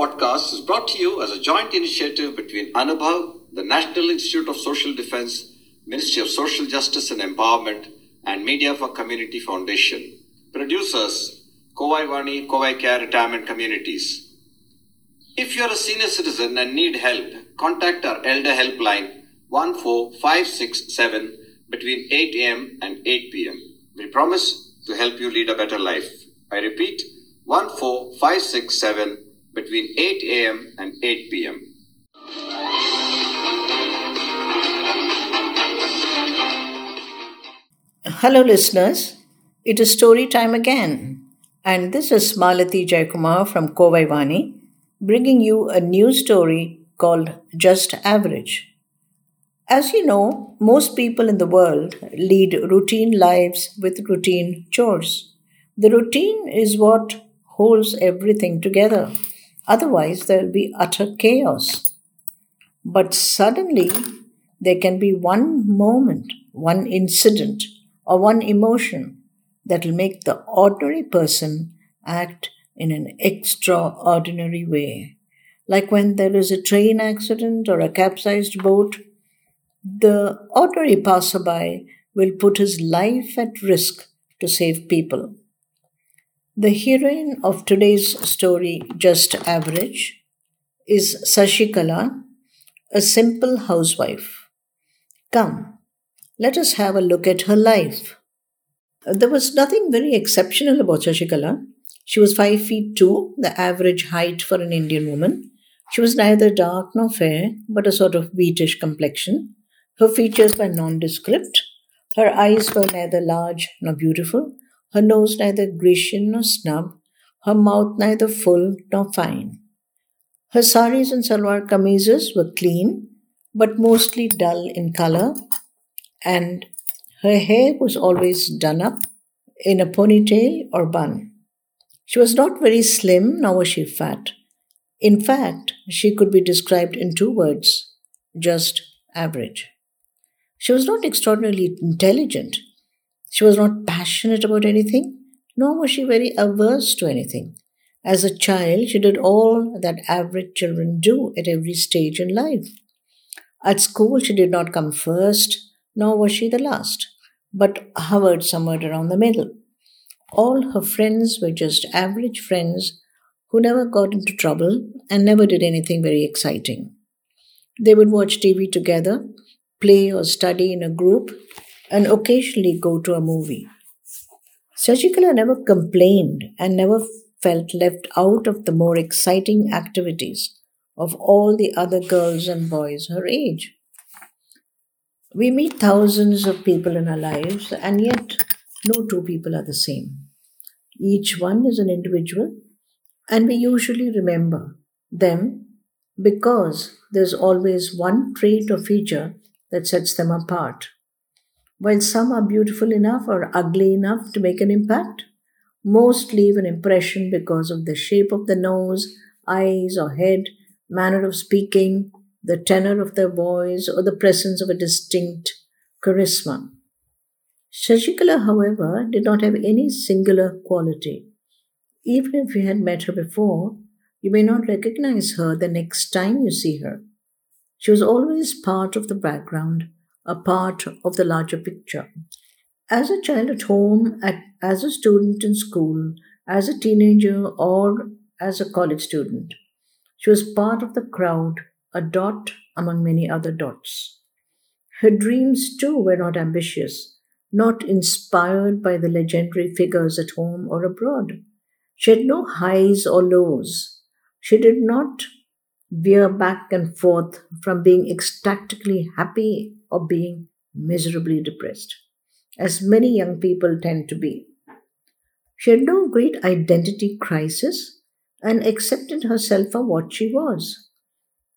podcast is brought to you as a joint initiative between Anubhav, the National Institute of Social Defense, Ministry of Social Justice and Empowerment, and Media for Community Foundation. Producers, Kovai Vani, Kovai Care Retirement Communities. If you are a senior citizen and need help, contact our Elder Helpline 14567 between 8 a.m. and 8 p.m. We promise to help you lead a better life. I repeat, 14567 between 8 a.m. and 8 p.m. Hello listeners, it is story time again, and this is Malathi Jayakumar from Kovai Vani, bringing you a new story called Just Average. As you know, most people in the world lead routine lives with routine chores. The routine is what holds everything together. Otherwise, there will be utter chaos. But suddenly, there can be one moment, one incident, or one emotion that will make the ordinary person act in an extraordinary way. Like when there is a train accident or a capsized boat, the ordinary passerby will put his life at risk to save people. The heroine of today's story, Just Average, is Shashikala, a simple housewife. Come, let us have a look at her life. There was nothing very exceptional about Shashikala. She was 5'2", the average height for an Indian woman. She was neither dark nor fair, but a sort of wheatish complexion. Her features were nondescript. Her eyes were neither large nor beautiful. Her nose neither Grecian nor snub. Her mouth neither full nor fine. Her saris and salwar kameezes were clean, but mostly dull in colour, and her hair was always done up in a ponytail or bun. She was not very slim, nor was she fat. In fact, she could be described in two words, just average. She was not extraordinarily intelligent. She was not passionate about anything, nor was she very averse to anything. As a child, she did all that average children do at every stage in life. At school, she did not come first, nor was she the last, but hovered somewhere around the middle. All her friends were just average friends who never got into trouble and never did anything very exciting. They would watch TV together, play or study in a group, and occasionally go to a movie. Shashikala never complained and never felt left out of the more exciting activities of all the other girls and boys her age. We meet thousands of people in our lives, and yet no two people are the same. Each one is an individual, and we usually remember them because there's always one trait or feature that sets them apart. While some are beautiful enough or ugly enough to make an impact, most leave an impression because of the shape of the nose, eyes or head, manner of speaking, the tenor of their voice, or the presence of a distinct charisma. Shashikala, however, did not have any singular quality. Even if you had met her before, you may not recognize her the next time you see her. She was always part of the background, a part of the larger picture. As a child at home, as a student in school, as a teenager, or as a college student, she was part of the crowd, a dot among many other dots. Her dreams, too, were not ambitious, not inspired by the legendary figures at home or abroad. She had no highs or lows. She did not veer back and forth from being ecstatically happy or being miserably depressed, as many young people tend to be. She had no great identity crisis and accepted herself for what she was.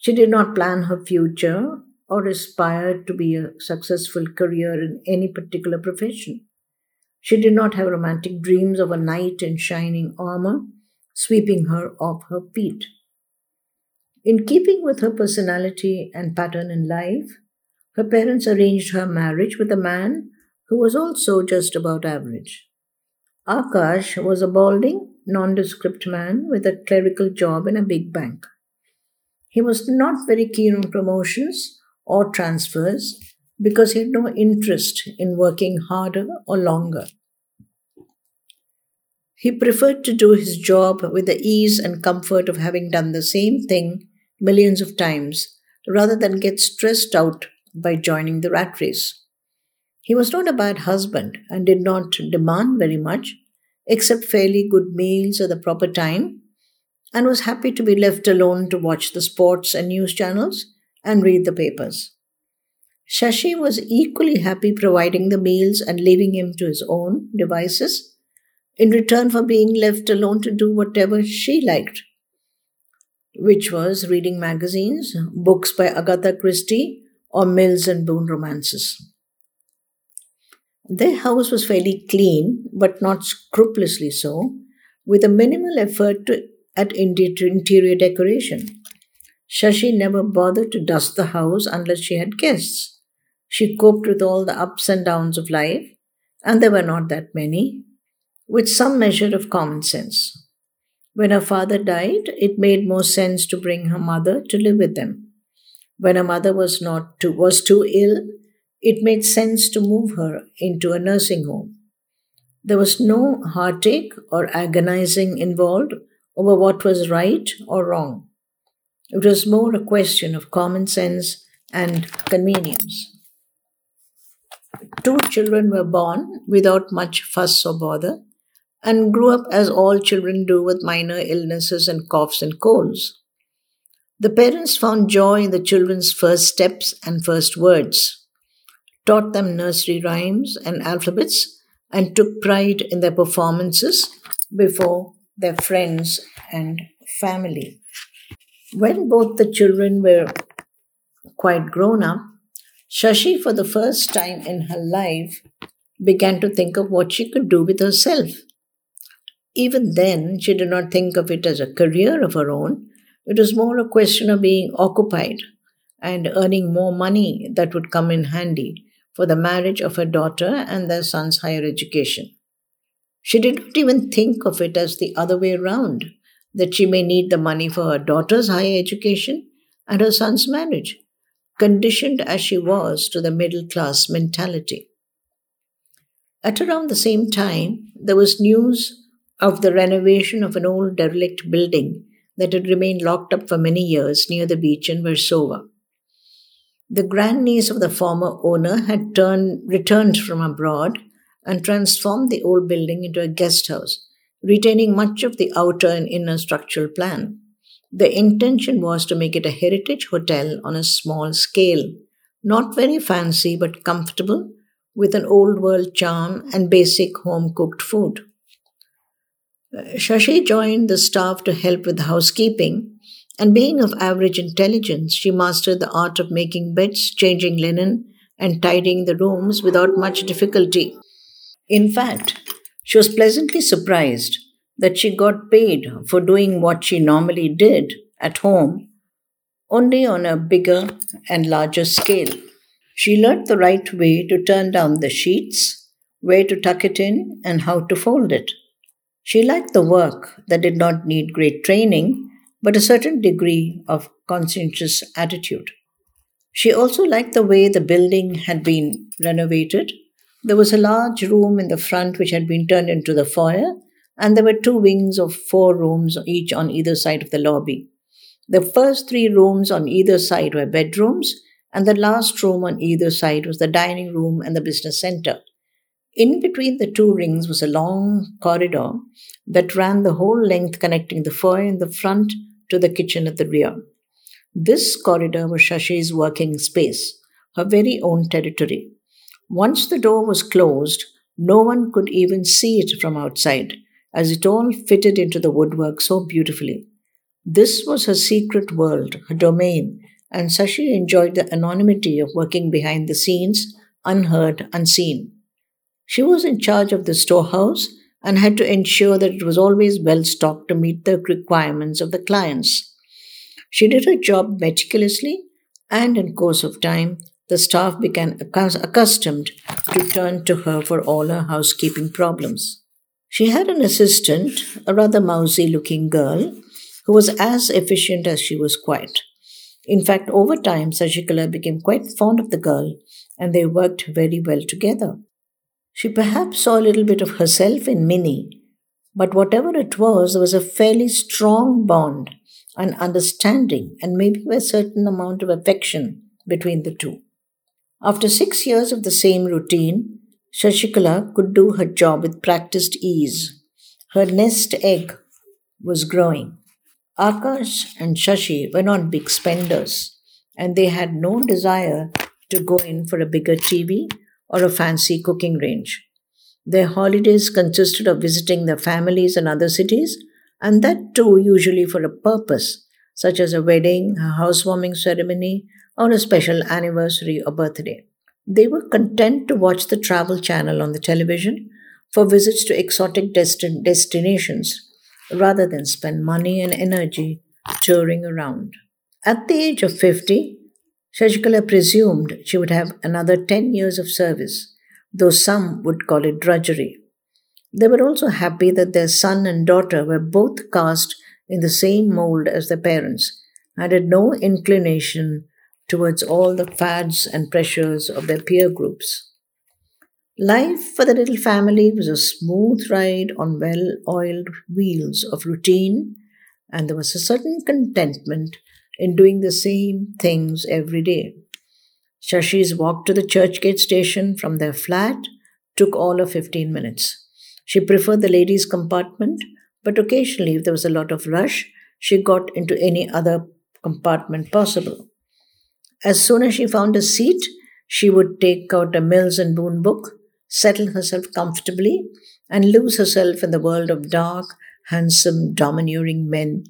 She did not plan her future or aspired to be a successful career in any particular profession. She did not have romantic dreams of a knight in shining armor, sweeping her off her feet. In keeping with her personality and pattern in life, her parents arranged her marriage with a man who was also just about average. Akash was a balding, nondescript man with a clerical job in a big bank. He was not very keen on promotions or transfers because he had no interest in working harder or longer. He preferred to do his job with the ease and comfort of having done the same thing millions of times rather than get stressed out by joining the rat race. He was not a bad husband and did not demand very much, except fairly good meals at the proper time, and was happy to be left alone to watch the sports and news channels and read the papers. Shashi was equally happy providing the meals and leaving him to his own devices, in return for being left alone to do whatever she liked, which was reading magazines, books by Agatha Christie, or Mills and Boon romances. Their house was fairly clean, but not scrupulously so, with a minimal effort at interior decoration. Shashi never bothered to dust the house unless she had guests. She coped with all the ups and downs of life, and there were not that many, with some measure of common sense. When her father died, it made more sense to bring her mother to live with them. When her mother was too ill, it made sense to move her into a nursing home. There was no heartache or agonizing involved over what was right or wrong. It was more a question of common sense and convenience. 2 children were born without much fuss or bother and grew up as all children do with minor illnesses and coughs and colds. The parents found joy in the children's first steps and first words, taught them nursery rhymes and alphabets, and took pride in their performances before their friends and family. When both the children were quite grown up, Shashi, for the first time in her life, began to think of what she could do with herself. Even then, she did not think of it as a career of her own. It was more a question of being occupied and earning more money that would come in handy for the marriage of her daughter and their son's higher education. She did not even think of it as the other way round, that she may need the money for her daughter's higher education and her son's marriage, conditioned as she was to the middle-class mentality. At around the same time, there was news of the renovation of an old derelict building that had remained locked up for many years near the beach in Versova. The grandniece of the former owner had returned from abroad and transformed the old building into a guest house, retaining much of the outer and inner structural plan. The intention was to make it a heritage hotel on a small scale, not very fancy but comfortable, with an old-world charm and basic home-cooked food. Shashi joined the staff to help with housekeeping, and being of average intelligence, she mastered the art of making beds, changing linen, and tidying the rooms without much difficulty. In fact, she was pleasantly surprised that she got paid for doing what she normally did at home, only on a bigger and larger scale. She learnt the right way to turn down the sheets, where to tuck it in, and how to fold it. She liked the work that did not need great training, but a certain degree of conscientious attitude. She also liked the way the building had been renovated. There was a large room in the front which had been turned into the foyer, and there were 2 wings of 4 rooms, each on either side of the lobby. The first 3 rooms on either side were bedrooms, and the last room on either side was the dining room and the business center. In between the 2 rings was a long corridor that ran the whole length, connecting the foyer in the front to the kitchen at the rear. This corridor was Shashi's working space, her very own territory. Once the door was closed, no one could even see it from outside, as it all fitted into the woodwork so beautifully. This was her secret world, her domain, and Shashi enjoyed the anonymity of working behind the scenes, unheard, unseen. She was in charge of the storehouse and had to ensure that it was always well stocked to meet the requirements of the clients. She did her job meticulously, and in course of time, the staff became accustomed to turn to her for all her housekeeping problems. She had an assistant, a rather mousy-looking girl, who was as efficient as she was quiet. In fact, over time, Shashikala became quite fond of the girl, and they worked very well together. She perhaps saw a little bit of herself in Minnie, but whatever it was, there was a fairly strong bond, an understanding, and maybe a certain amount of affection between the two. After 6 years of the same routine, Shashikala could do her job with practiced ease. Her nest egg was growing. Akash and Shashi were not big spenders, and they had no desire to go in for a bigger TV or a fancy cooking range. Their holidays consisted of visiting their families in other cities, and that too usually for a purpose, such as a wedding, a housewarming ceremony, or a special anniversary or birthday. They were content to watch the travel channel on the television for visits to exotic destinations, rather than spend money and energy touring around. At the age of 50, Shashikala presumed she would have another 10 years of service, though some would call it drudgery. They were also happy that their son and daughter were both cast in the same mould as their parents and had no inclination towards all the fads and pressures of their peer groups. Life for the little family was a smooth ride on well-oiled wheels of routine, and there was a certain contentment in doing the same things every day. Shashi's walk to the Churchgate station from their flat took all of 15 minutes. She preferred the ladies' compartment, but occasionally, if there was a lot of rush, she got into any other compartment possible. As soon as she found a seat, she would take out a Mills and Boon book, settle herself comfortably, and lose herself in the world of dark, handsome, domineering men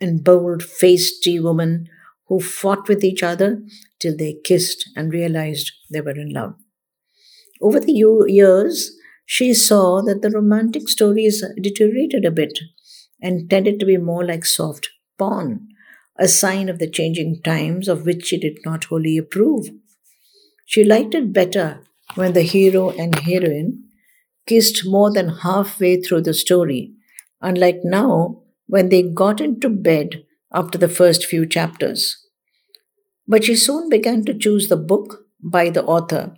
and bold-faced tea women who fought with each other till they kissed and realized they were in love. Over the years, she saw that the romantic stories deteriorated a bit and tended to be more like soft porn, a sign of the changing times of which she did not wholly approve. She liked it better when the hero and heroine kissed more than halfway through the story, unlike now when they got into bed after the first few chapters. But she soon began to choose the book by the author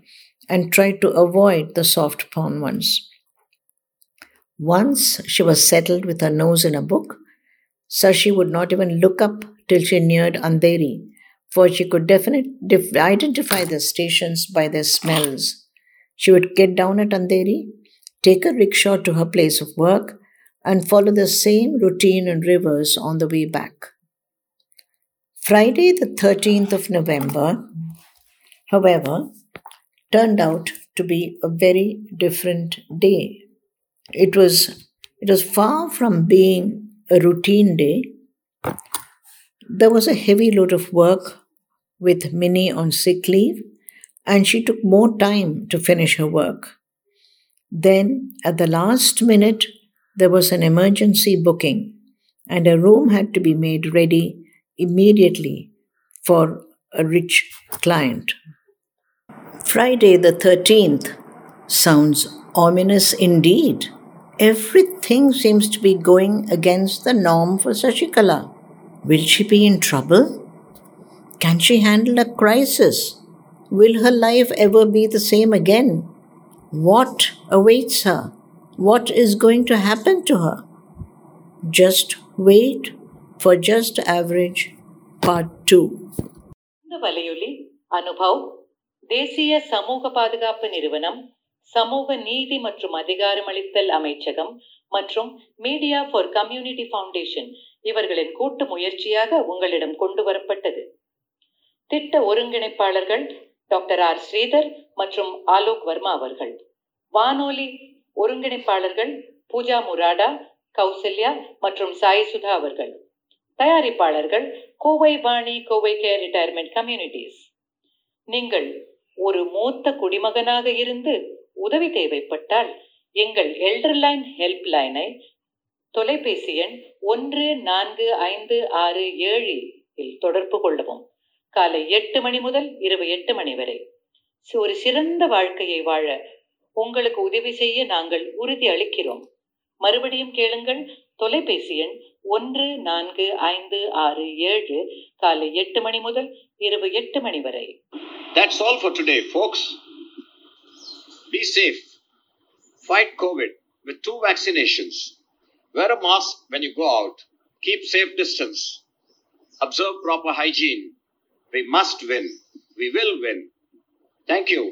and tried to avoid the soft porn ones. Once she was settled with her nose in a book, Shashi would not even look up till she neared Andheri, for she could identify the stations by their smells. She would get down at Andheri, take a rickshaw to her place of work, and follow the same routine and reverse on the way back. Friday the 13th of November, however, turned out to be a very different day. It was far from being a routine day. There was a heavy load of work with Minnie on sick leave, and she took more time to finish her work. Then, at the last minute, there was an emergency booking, and a room had to be made ready immediately for a rich client. Friday the 13th sounds ominous indeed. Everything seems to be going against the norm for Shashikala. Will she be in trouble? Can she handle a crisis? Will her life ever be the same again? What awaits her? What is going to happen to her? Just wait for Just Average Part 2. Anubhav, Desiya Samoga Padagappa Nirvanam, Samoga Neethi Matrum Adhigaramalittal Amaichagam, Matrum Media for Community Foundation, இவர்களின் கூட்டு முயற்சியாக உங்களிடம் கொண்டு வரப்பட்டது. திட்ட ஒருங்கிணைப்பாளர்கள் doctor R Sridhar மற்றும் ஆலோக் வர்மா அவர்கள். வானொலி ஒருங்கிணைப்பாளர்கள் பூஜா முராடா, கௌசல்யா மற்றும் சாய் சுதா அவர்கள். தயாரிப்பாளர்கள் Kovai Vani, Kovai care retirement communities. நீங்கள் ஒரு மூத்த குடிமகனாக இருந்து உதவி தேவைப்பட்டால் எங்கள் எல்டர்லைன் ஹெல்ப் லைனை தொலைபேசி எண் 1456 7 தொடர்பு கொள்ளவும். காலை 8 மணி முதல் இரவு 8 மணி வரை ஒரு சிறந்த வாழ்க்கையை வாழ உங்களுக்கு உதவி செய்ய நாங்கள் உறுதி அளிக்கிறோம். மறுபடியும் கேளுங்கள். தொலைபேசி எண் 145567 காலை 8 மணி முதல் இரவு 8 மணி வரை. That's all for today, folks. Be safe. Fight COVID with 2 vaccinations. Wear a mask when you go out. Keep safe distance. Observe proper hygiene. We must win. We will win. Thank you.